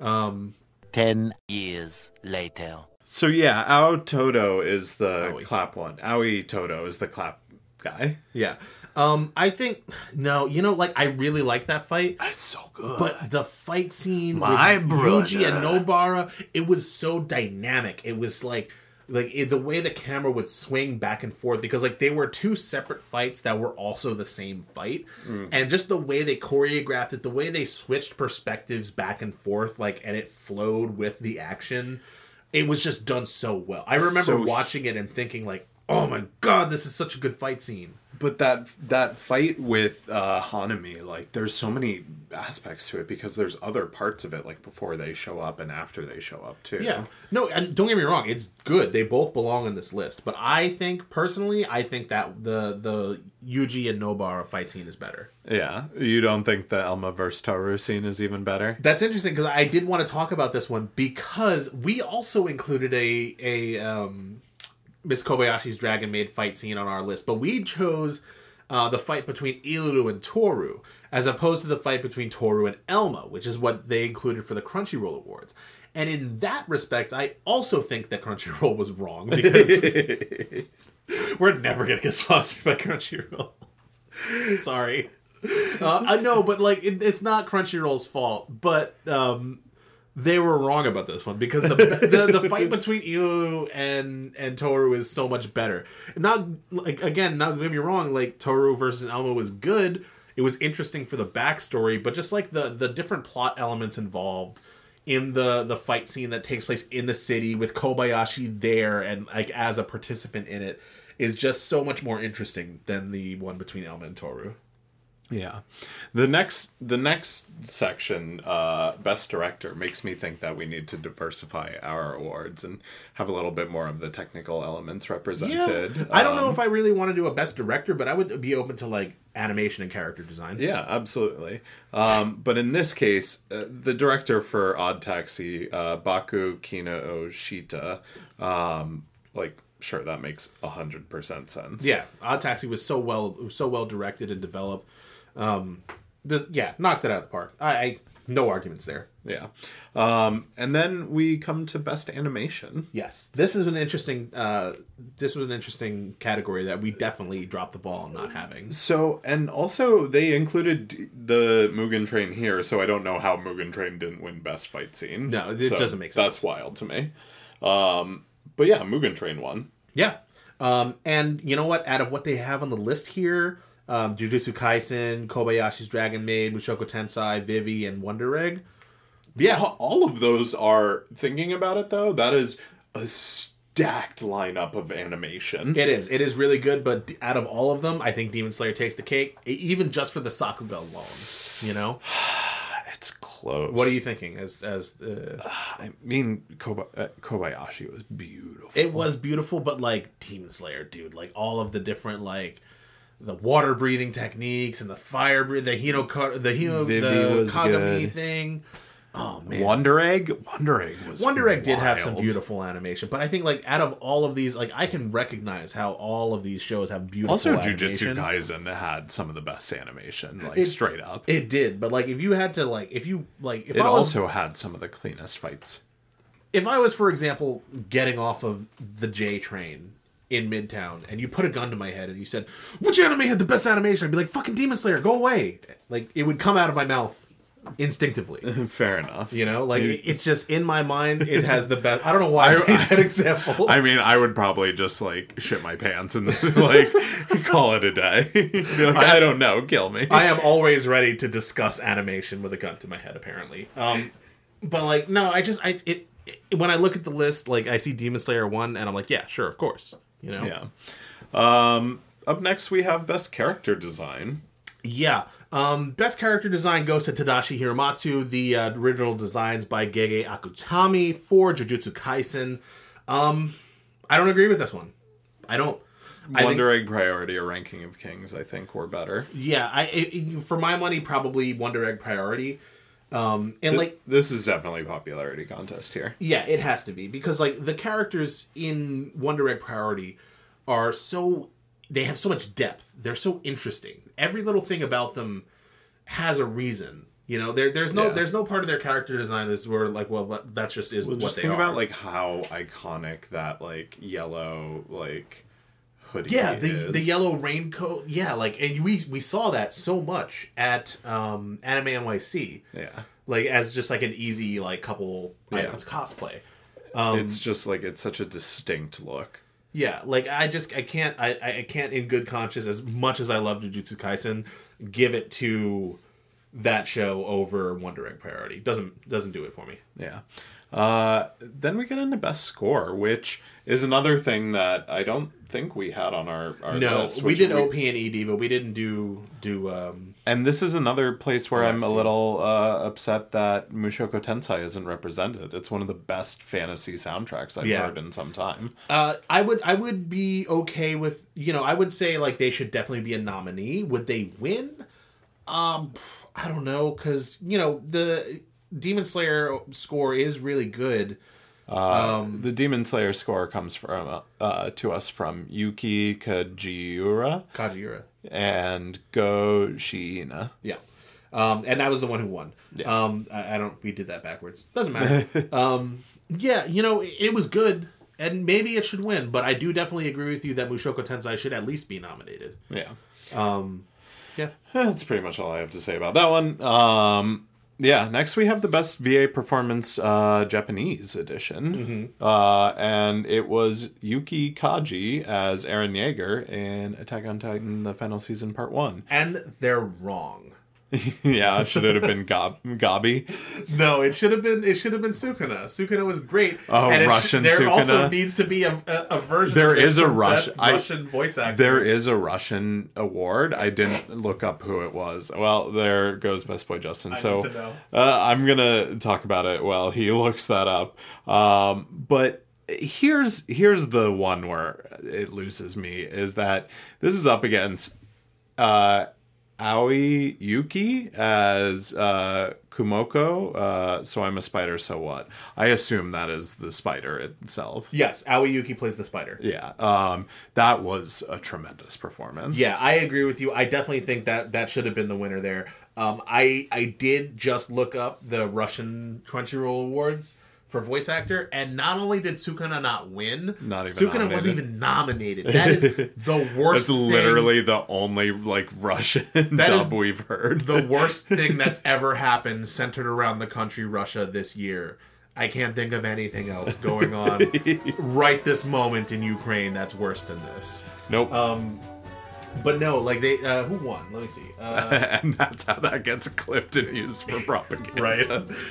Um, Ten years later. So yeah, Aoi Todo is the Aoi. clap one. Aoi Todo is the clap guy. Yeah. Um, I think, no, you know, like, I really like that fight. That's so good. But the fight scene My with Yuji and Nobara, it was so dynamic. It was, like, like it, the way the camera would swing back and forth, because, like, they were two separate fights that were also the same fight. Mm. And just the way they choreographed it, the way they switched perspectives back and forth, like, and it flowed with the action, it was just done so well. I remember so watching it and thinking, like, oh my god, this is such a good fight scene. But that that fight with uh, Hanami, like, there's so many aspects to it because there's other parts of it, like, before they show up and after they show up, too. Yeah. No, and don't get me wrong, it's good. They both belong in this list. But I think, personally, I think that the, the Yuji and Nobara fight scene is better. Yeah. You don't think the Elma versus Toru scene is even better? That's interesting, because I did want to talk about this one, because we also included a... a um, Miss Kobayashi's Dragon Maid fight scene on our list, but we chose uh, the fight between Iruru and Toru as opposed to the fight between Toru and Elma, which is what they included for the Crunchyroll Awards. And in that respect, I also think that Crunchyroll was wrong because we're never going to get sponsored by Crunchyroll. Sorry. Uh, I know, but like it, it's not Crunchyroll's fault, but... Um, They were wrong about this one because the the, the fight between Iruru and, and Toru is so much better. Not like again, not get me wrong. Like Toru versus Elma was good. It was interesting for the backstory, but just like the the different plot elements involved in the the fight scene that takes place in the city with Kobayashi there and like as a participant in it is just so much more interesting than the one between Elma and Toru. Yeah. The next the next section, uh, Best Director, makes me think that we need to diversify our awards and have a little bit more of the technical elements represented. Yeah. I don't um, know if I really want to do a Best Director, but I would be open to, like, animation and character design. Yeah, absolutely. Um, but in this case, uh, the director for Odd Taxi, uh, Baku Kino Oshita, um, like... Sure, that makes one hundred percent sense. Yeah, Odd Taxi was so well was so well directed and developed. Um, this, yeah, knocked it out of the park. I, I no arguments there. Yeah. Um, and then we come to Best Animation. Yes. This is an interesting uh, this was an interesting category that we definitely dropped the ball on not having. So, and also they included the Mugen Train here, so I don't know how Mugen Train didn't win Best Fight Scene. No, it so doesn't make sense. That's wild to me. Um But yeah, Mugen Train won. Yeah. Um, and you know what? Out of what they have on the list here, um, Jujutsu Kaisen, Kobayashi's Dragon Maid, Mushoku Tensei, Vivi, and Wonder Egg. Yeah, all of those are, thinking about it though, that is a stacked lineup of animation. It is. It is really good, but out of all of them, I think Demon Slayer takes the cake, even just for the Sakuga alone, you know? It's close. What are you thinking? As as uh, I mean, Koba- uh, Kobayashi was beautiful. It was beautiful, but like Demon Slayer, dude, like all of the different like the water breathing techniques and the fire breathing, the Hino, the Hino, Vivi the was Kagami good. Thing. Oh man, Wonder Egg, Wonder Egg was Wonder Egg wild. Did have some beautiful animation, but I think like out of all of these, like I can recognize how all of these shows have beautiful. Also, Jujutsu Kaisen had some of the best animation, like it, straight up. It did, but like if you had to like if you like if it I was, also had some of the cleanest fights. If I was, for example, getting off of the J train in Midtown, and you put a gun to my head and you said, "Which anime had the best animation?" I'd be like, "Fucking Demon Slayer, go away!" Like it would come out of my mouth. Instinctively. Fair enough. You know, like it, it's just in my mind it has the best. I don't know why I, I made that example. I mean, I would probably just like shit my pants and like call it a day. Be like, I, I don't know, kill me. I am always ready to discuss animation with a gun to my head apparently. Um but like no, I just I it, it when I look at the list like I see Demon Slayer one and I'm like, yeah, sure, of course, you know. Yeah. Um up next we have Best Character Design. Yeah. Um, best character design goes to Tadashi Hiramatsu, the uh, original designs by Gege Akutami for Jujutsu Kaisen. Um, I don't agree with this one. I don't. Wonder I think, Egg Priority or Ranking of Kings, I think, were better. Yeah, I it, it, for my money, probably Wonder Egg Priority. Um, and Th- like this is definitely a popularity contest here. Yeah, it has to be because like the characters in Wonder Egg Priority are so. They have so much depth. They're so interesting. Every little thing about them has a reason. You know, there there's no yeah. there's no part of their character design that's where like, well, that just is well, what just they are. Just think about like how iconic that like yellow like hoodie yeah, is. Yeah, the the yellow raincoat. Yeah, like and we we saw that so much at um, Anime N Y C. Yeah, like as just like an easy like couple yeah. items cosplay. Um, it's just like it's such a distinct look. Yeah, like, I just, I can't, I, I can't in good conscience, as much as I love Jujutsu Kaisen, give it to that show over Wonder Egg Priority. Doesn't, doesn't do it for me. Yeah. Uh, then we get into Best Score, which is another thing that I don't think we had on our, our no, list. No, we did we... O P and E D, but we didn't do... do um, and this is another place where I'm a little uh, upset that Mushoku Tensei isn't represented. It's one of the best fantasy soundtracks I've yeah. heard in some time. Uh, I would I would be okay with... You know, I would say like they should definitely be a nominee. Would they win? Um, I don't know, because, you know, the... Demon Slayer score is really good. Uh, um, the Demon Slayer score comes from uh, uh, to us from Yuki Kajiura, Kajiura, and Go Shiina. Yeah, um, and that was the one who won. Yeah. Um, I, I don't. We did that backwards. Doesn't matter. um, yeah, you know, it, it was good, and maybe it should win. But I do definitely agree with you that Mushoku Tensei should at least be nominated. Yeah. Um, yeah, that's pretty much all I have to say about that one. Um, Yeah, next we have the Best V A Performance uh, Japanese edition. Mm-hmm. Uh, and it was Yuki Kaji as Eren Yeager in Attack on Titan, the final season, part one. And they're wrong. Yeah, should it have been Gob- Gabi? No, it should have been it should have been Sukuna. Sukuna was great. Oh, and Russian sh- there Sukuna. There also needs to be a, a, a version there of this is a Rush- I, Russian voice actor. There is a Russian award. I didn't look up who it was. Well, there goes Best Boy Justin. I so need to know. Uh, I'm going to talk about it while he looks that up. Um, but here's here's the one where it loses me, is that this is up against... Uh, Aoi Yuki as uh, Kumoko, uh, So I'm a Spider, So What? I assume that is the spider itself. Yes, Aoi Yuki plays the spider. Yeah, um, that was a tremendous performance. Yeah, I agree with you. I definitely think that that should have been the winner there. Um, I, I did just look up the Russian Crunchyroll Awards for voice actor, and not only did Sukuna not win, not even Sukuna nominated. wasn't even nominated. That is the worst That's literally thing. the only, like, Russian dub we've heard. The worst thing that's ever happened centered around the country Russia this year. I can't think of anything else going on right this moment in Ukraine that's worse than this. Nope. Um... But no, like they, uh, who won? Let me see. Uh, and that's how that gets clipped and used for propaganda. Right.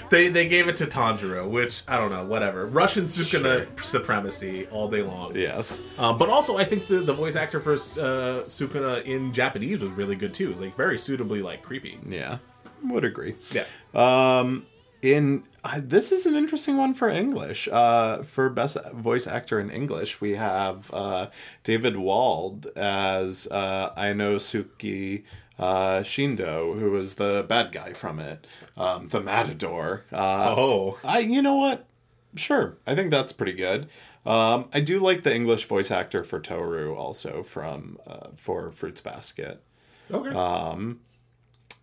They they gave it to Tanjiro, which, I don't know, whatever. Russian Sukuna sure. supremacy all day long. Yes. Um, but also, I think the, the voice actor for uh, Sukuna in Japanese was really good, too. It was, like, very suitably, like, creepy. Yeah. Would agree. Yeah. Um, in, uh, this is an interesting one for English. Uh, for best voice actor in English, we have uh, David Wald as uh, Ainosuke uh, Shindo, who was the bad guy from it, um, the Matador. Uh, oh, I you know what? Sure, I think that's pretty good. Um, I do like the English voice actor for Toru also from uh, for Fruits Basket. Okay. Um,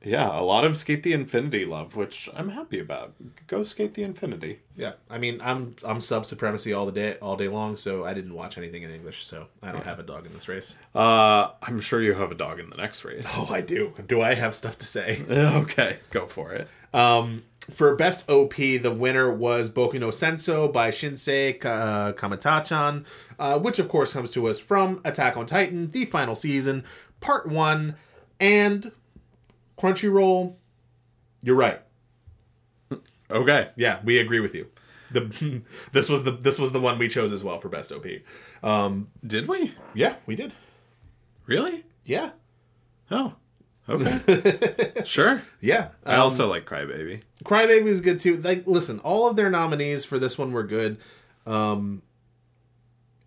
Yeah, a lot of Skate the Infinity love, which I'm happy about. Go Skate the Infinity. Yeah, I mean, I'm I'm sub supremacy all the day, all day long. So I didn't watch anything in English, so I don't yeah. have a dog in this race. Uh, I'm sure you have a dog in the next race. Oh, I do. Do I have stuff to say? Okay, go for it. Um, for best O P, the winner was Boku no Senso by Shinsei Ka- Kamatachan, uh, which of course comes to us from Attack on Titan, the final season, part one, and. Crunchyroll, you're right. Okay, yeah, we agree with you. The this was the this was the one we chose as well for best O P. Um, did we? Yeah, we did. Really? Yeah. Oh. Okay. Sure. Yeah. I um, also like Crybaby. Crybaby is good too. Like, listen, all of their nominees for this one were good. Um,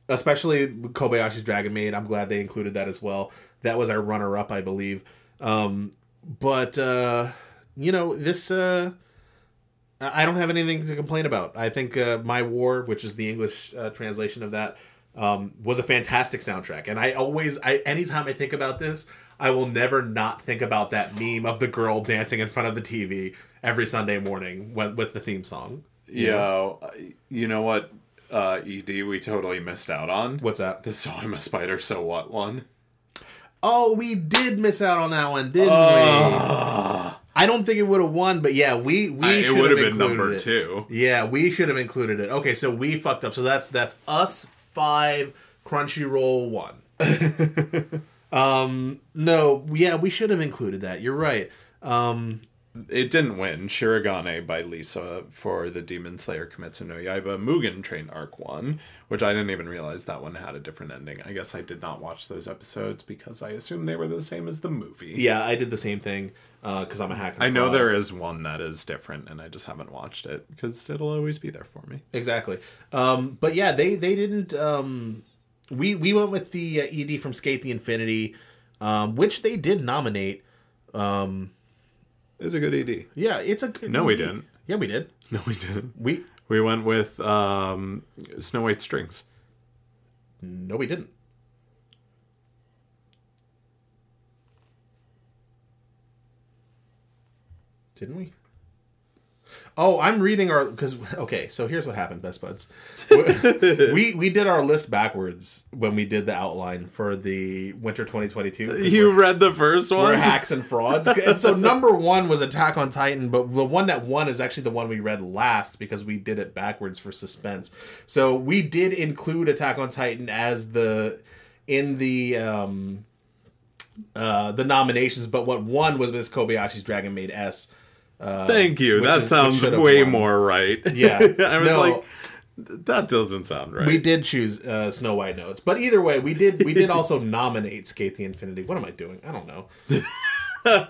especially Kobayashi's Dragon Maid. I'm glad they included that as well. That was our runner-up, I believe. Um, but, uh, you know, this, uh, I don't have anything to complain about. I think, uh, My War, which is the English uh, translation of that, um, was a fantastic soundtrack. And I always, I, anytime I think about this, I will never not think about that meme of the girl dancing in front of the T V every Sunday morning when, with the theme song. You know, you know what, uh, E D, we totally missed out on? What's that? The So I'm a Spider, So What one. Oh, we did miss out on that one, didn't uh, we? I don't think it would have won, but yeah, we, we I, should have included it. It would have been number it. two. Yeah, we should have included it. Okay, so we fucked up. So that's that's us five, Crunchyroll one. um, no, yeah, we should have included that. You're right. Um, it didn't win. Shiragane by Lisa for the Demon Slayer Kimetsu no Yaiba Mugen Train Arc one, which I didn't even realize that one had a different ending. I guess I did not watch those episodes because I assumed they were the same as the movie. Yeah, I did the same thing because uh, I'm a hack. I know plot. There is one that is different, and I just haven't watched it because it'll always be there for me. Exactly. Um, but yeah, they, they didn't... Um, we, we went with the uh, E D from Skate the Infinity, um, which they did nominate... Um, It's a good E D. Yeah, it's a good No, E D. we didn't. Yeah, we did. No, we didn't. We we went with um, Snow White Strings. No, we didn't. Didn't we? Oh, I'm reading our... because okay, so here's what happened, Best Buds. we we did our list backwards when we did the outline for the Winter twenty twenty-two. You read the first one? We're hacks and frauds. And so number one was Attack on Titan, but the one that won is actually the one we read last because we did it backwards for suspense. So we did include Attack on Titan as the... in the... um uh, the nominations, but what won was Miss Kobayashi's Dragon Maid S. Uh, Thank you. That is, sounds way won. more right. Yeah. I was no, like, that doesn't sound right. We did choose uh, Snow White Notes, but either way, we did we did also nominate Skate the Infinity. What am I doing? I don't know.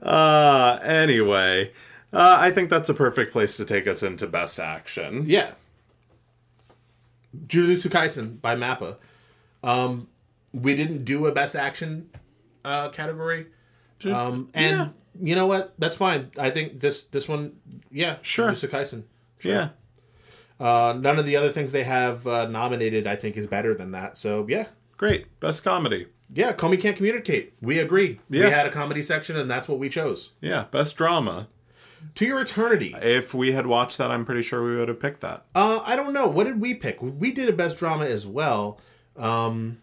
uh, anyway, uh, I think that's a perfect place to take us into Best Action. Yeah. Jujutsu Kaisen by MAPPA. Um, we didn't do a Best Action uh, category. Um, and yeah. You know what? That's fine. I think this this one, yeah. Sure. Jujutsu Kaisen. Sure. Yeah. Uh, none of the other things they have uh, nominated, I think, is better than that. So, yeah. Great. Best comedy. Yeah. Komi Can't Communicate. We agree. Yeah. We had a comedy section, and that's what we chose. Yeah. Best drama. To Your Eternity. If we had watched that, I'm pretty sure we would have picked that. Uh, I don't know. What did we pick? We did a best drama as well. Um,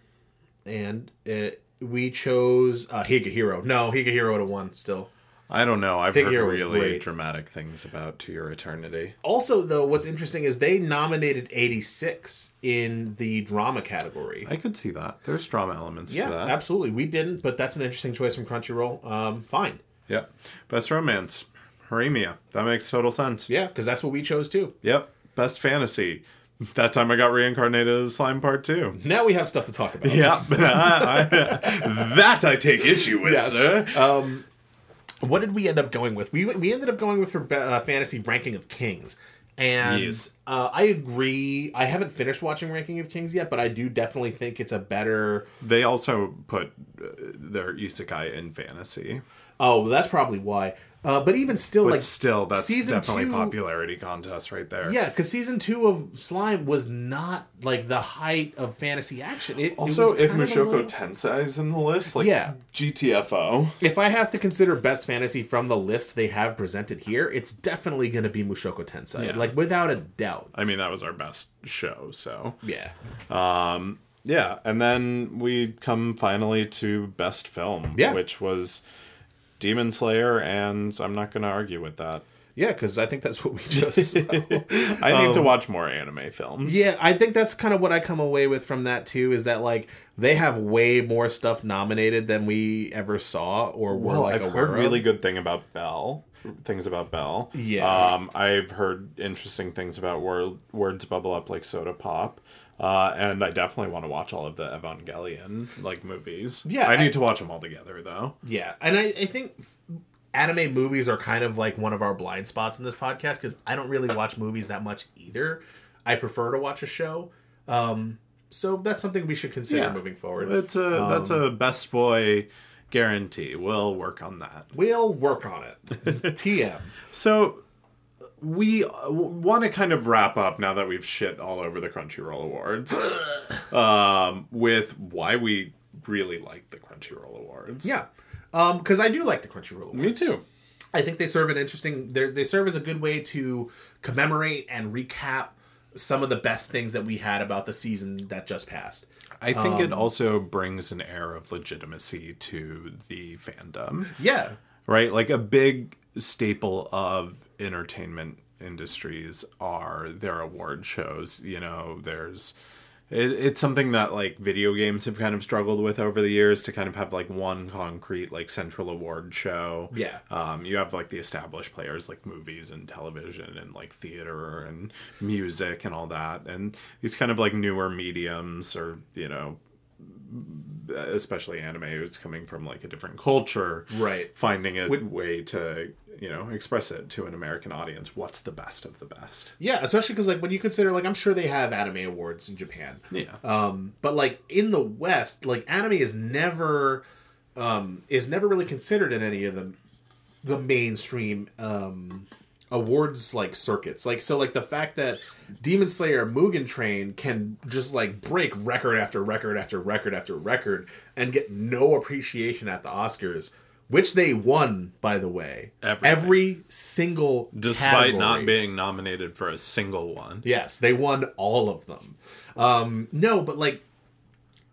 and it, we chose uh, Higahiro. No, Higahiro would have won still. I don't know. I've heard really dramatic things about To Your Eternity. Also, though, what's interesting is they nominated eighty-six in the drama category. I could see that. There's drama elements yeah, to that. Yeah, absolutely. We didn't, but that's an interesting choice from Crunchyroll. Um, fine. Yeah. Best romance. Haremia. That makes total sense. Yeah, because that's what we chose too. Yep. Best fantasy. That time I got reincarnated as Slime Part two. Now we have stuff to talk about. Yeah. I, I, that I take issue with, yes. sir. Um, what did we end up going with? We we ended up going with for uh, fantasy Ranking of Kings. And yes. uh, I agree. I haven't finished watching Ranking of Kings yet, but I do definitely think it's a better... They also put their isekai in fantasy. Oh, well, that's probably why. Uh, but even still, but like still, that's definitely a popularity contest right there. Yeah, because season two of Slime was not like the height of fantasy action. It, also, it if Mushoku little... Tensei's in the list, like yeah. G T F O. If I have to consider best fantasy from the list they have presented here, it's definitely going to be Mushoku Tensei, yeah. like without a doubt. I mean, that was our best show, so yeah. Um, yeah, and then we come finally to best film, yeah. which was. Demon Slayer, and I'm not going to argue with that. Yeah, because I think that's what we chose as well. I um, need to watch more anime films. Yeah, I think that's kind of what I come away with from that, too, is that, like, they have way more stuff nominated than we ever saw or were, well, like, I've aware heard of. Really good thing about Bell. Things about Bell. Yeah. Um, I've heard interesting things about word, Words Bubble Up Like Soda Pop. Uh, and I definitely want to watch all of the Evangelion, like, movies. Yeah. I, I need to watch them all together, though. Yeah. And I, I think anime movies are kind of, like, one of our blind spots in this podcast, because I don't really watch movies that much either. I prefer to watch a show. Um, so that's something we should consider yeah. moving forward. It's a, um, that's a best boy guarantee. We'll work on that. We'll work on it. T M. So... We want to kind of wrap up now that we've shit all over the Crunchyroll Awards um, with why we really like the Crunchyroll Awards. Yeah, because um, I do like the Crunchyroll Awards. Me too. I think they serve an interesting... They serve as a good way to commemorate and recap some of the best things that we had about the season that just passed. I think um, it also brings an air of legitimacy to the fandom. Yeah. Right? Like a big... staple of entertainment industries are their award shows. You know, there's it, it's something that like video games have kind of struggled with over the years to kind of have like one concrete like central award show. Yeah. Um, you have like the established players like movies and television and like theater and music and all that. And these kind of like newer mediums or, you know, especially anime, it's coming from like a different culture, right? Finding a With, way to, you know, express it to an American audience. What's the best of the best? Yeah, especially because like when you consider like I'm sure they have anime awards in Japan. Yeah, um, but like in the West, like anime is never um, is never really considered in any of the the mainstream um, awards like circuits. Like so, like the fact that Demon Slayer, Mugen Train can just like break record after record after record after record and get no appreciation at the Oscars, which they won, by the way. Everything. Every single Despite category. Not being nominated for a single one. Yes, they won all of them. Um, no, but like,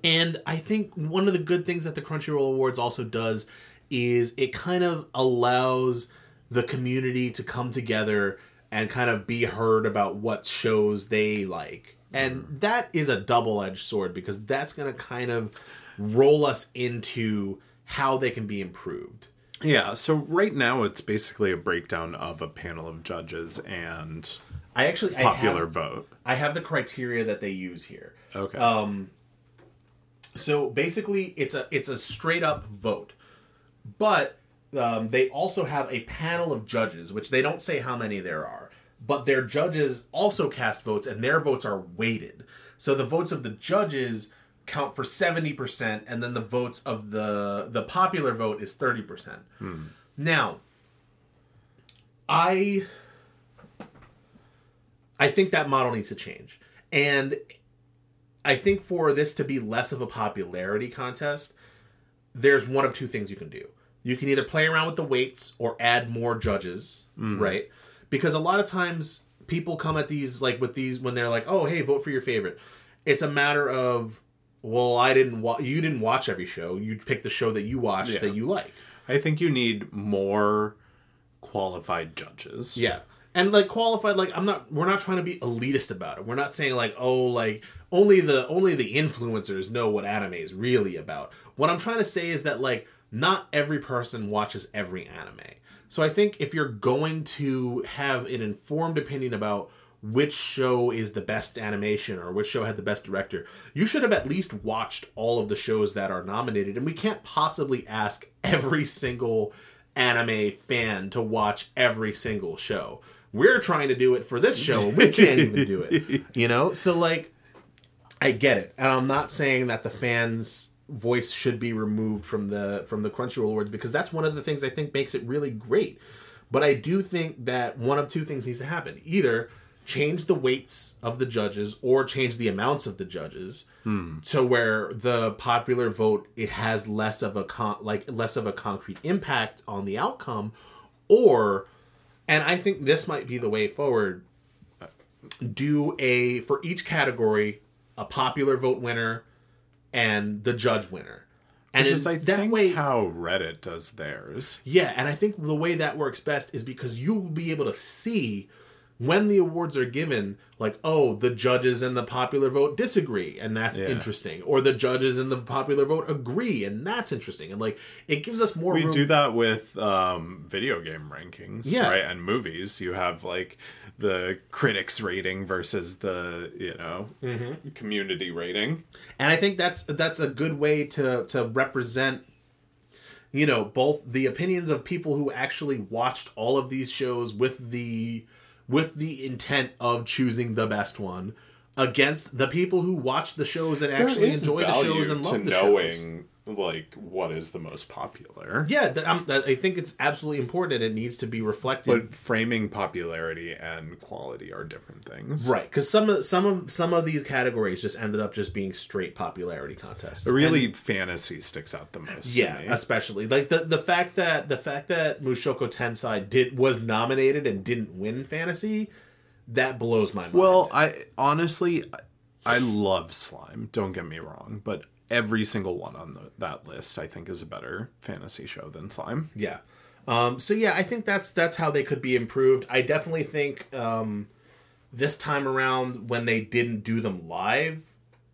and I think one of the good things that the Crunchyroll Awards also does is it kind of allows the community to come together and kind of be heard about what shows they like. And mm. that is a double-edged sword because that's going to kind of roll us into how they can be improved. Yeah, so right now it's basically a breakdown of a panel of judges and I actually popular I have, vote. I have the criteria that they use here. Okay. Um, so basically, it's a it's a straight up vote, but um, they also have a panel of judges, which they don't say how many there are. But their judges also cast votes, and their votes are weighted. So the votes of the judges count for seventy percent, and then the votes of the the popular vote is thirty percent. Hmm. Now, I I think that model needs to change. And I think for this to be less of a popularity contest, there's one of two things you can do. You can either play around with the weights or add more judges, mm-hmm. right? Because a lot of times people come at these, like with these, when they're like, oh, hey, vote for your favorite. It's a matter of, well, I didn't wa- you didn't watch every show. You picked the show that you watched yeah. that you like. I think you need more qualified judges. Yeah. And like qualified, like I'm not, we're not trying to be elitist about it. We're not saying like, oh, like only the, only the influencers know what anime is really about. What I'm trying to say is that like not every person watches every anime. So I think if you're going to have an informed opinion about which show is the best animation or which show had the best director, you should have at least watched all of the shows that are nominated. And we can't possibly ask every single anime fan to watch every single show. We're trying to do it for this show. We can't even do it, you know? So, like, I get it. And I'm not saying that the fans' voice should be removed from the from the Crunchyroll Awards, because that's one of the things I think makes it really great. But I do think that one of two things needs to happen. Either change the weights of the judges or change the amounts of the judges hmm. to where the popular vote, it has less of a con- like less of a concrete impact on the outcome, or... And I think this might be the way forward. Do a, for each category, a popular vote winner and the judge winner. And Which is, I that think, way, how Reddit does theirs. Yeah, and I think the way that works best is because you will be able to see when the awards are given, like, oh, the judges and the popular vote disagree, and that's yeah. interesting. Or the judges and the popular vote agree, and that's interesting. And, like, it gives us more we room. We do that with um, video game rankings, yeah. right? And movies. You have, like, the critics rating versus the, you know, mm-hmm. community rating. And I think that's that's a good way to to represent, you know, both the opinions of people who actually watched all of these shows with the... with the intent of choosing the best one against the people who watch the shows and actually enjoy the shows and love the shows. Knowing like what is the most popular. Yeah, th- I'm, th- I think it's absolutely important and it needs to be reflected. But framing popularity and quality are different things, right? Because some of some of some of these categories just ended up just being straight popularity contests. Really, and fantasy sticks out the most. Yeah, to me. Especially like the the fact that the fact that Mushoku Tensei did was nominated and didn't win fantasy, that blows my mind. Well, I honestly, I love slime. Don't get me wrong, but. Every single one on the, that list, I think, is a better fantasy show than Slime. Yeah. Um, so, yeah, I think that's that's how they could be improved. I definitely think um, this time around, when they didn't do them live,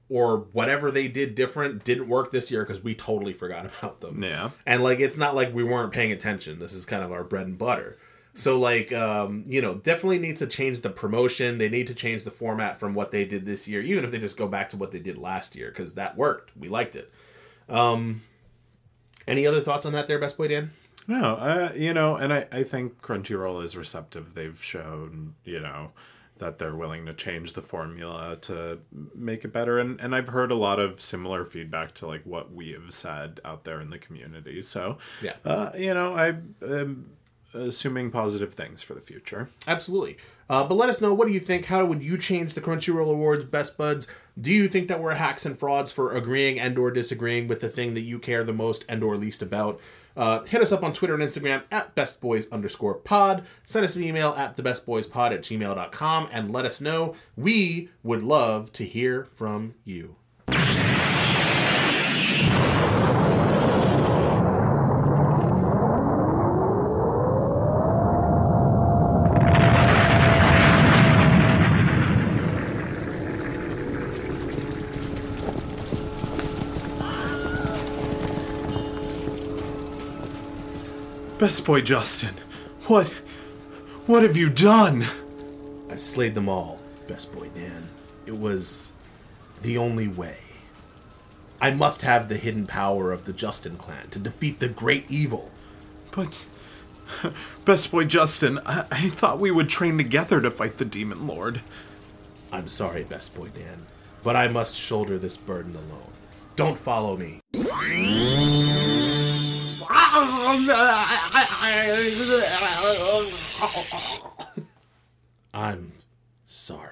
or whatever they did different, didn't work this year because we totally forgot about them. Yeah. And, like, it's not like we weren't paying attention. This is kind of our bread and butter. So, like, um, you know, definitely needs to change the promotion. They need to change the format from what they did this year, even if they just go back to what they did last year, because that worked. We liked it. Um, any other thoughts on that there, Best Boy Dan? No, uh, you know, and I, I think Crunchyroll is receptive. They've shown, you know, that they're willing to change the formula to make it better. And, and I've heard a lot of similar feedback to, like, what we have said out there in the community. So, yeah. uh, you know, I... Um, assuming positive things for the future. Absolutely. Uh, but let us know, what do you think? How would you change the Crunchyroll Awards, Best Buds? Do you think that we're hacks and frauds for agreeing and or disagreeing with the thing that you care the most and or least about? Uh, hit us up on Twitter and Instagram at bestboys underscore pod. Send us an email at thebestboyspod at gmail dot com and let us know. We would love to hear from you. Best boy Justin, what, what have you done? I've slayed them all, best boy Dan. It was the only way. I must have the hidden power of the Justin clan to defeat the great evil. But, best boy Justin, I, I thought we would train together to fight the Demon Lord. I'm sorry, best boy Dan, but I must shoulder this burden alone. Don't follow me. I'm sorry.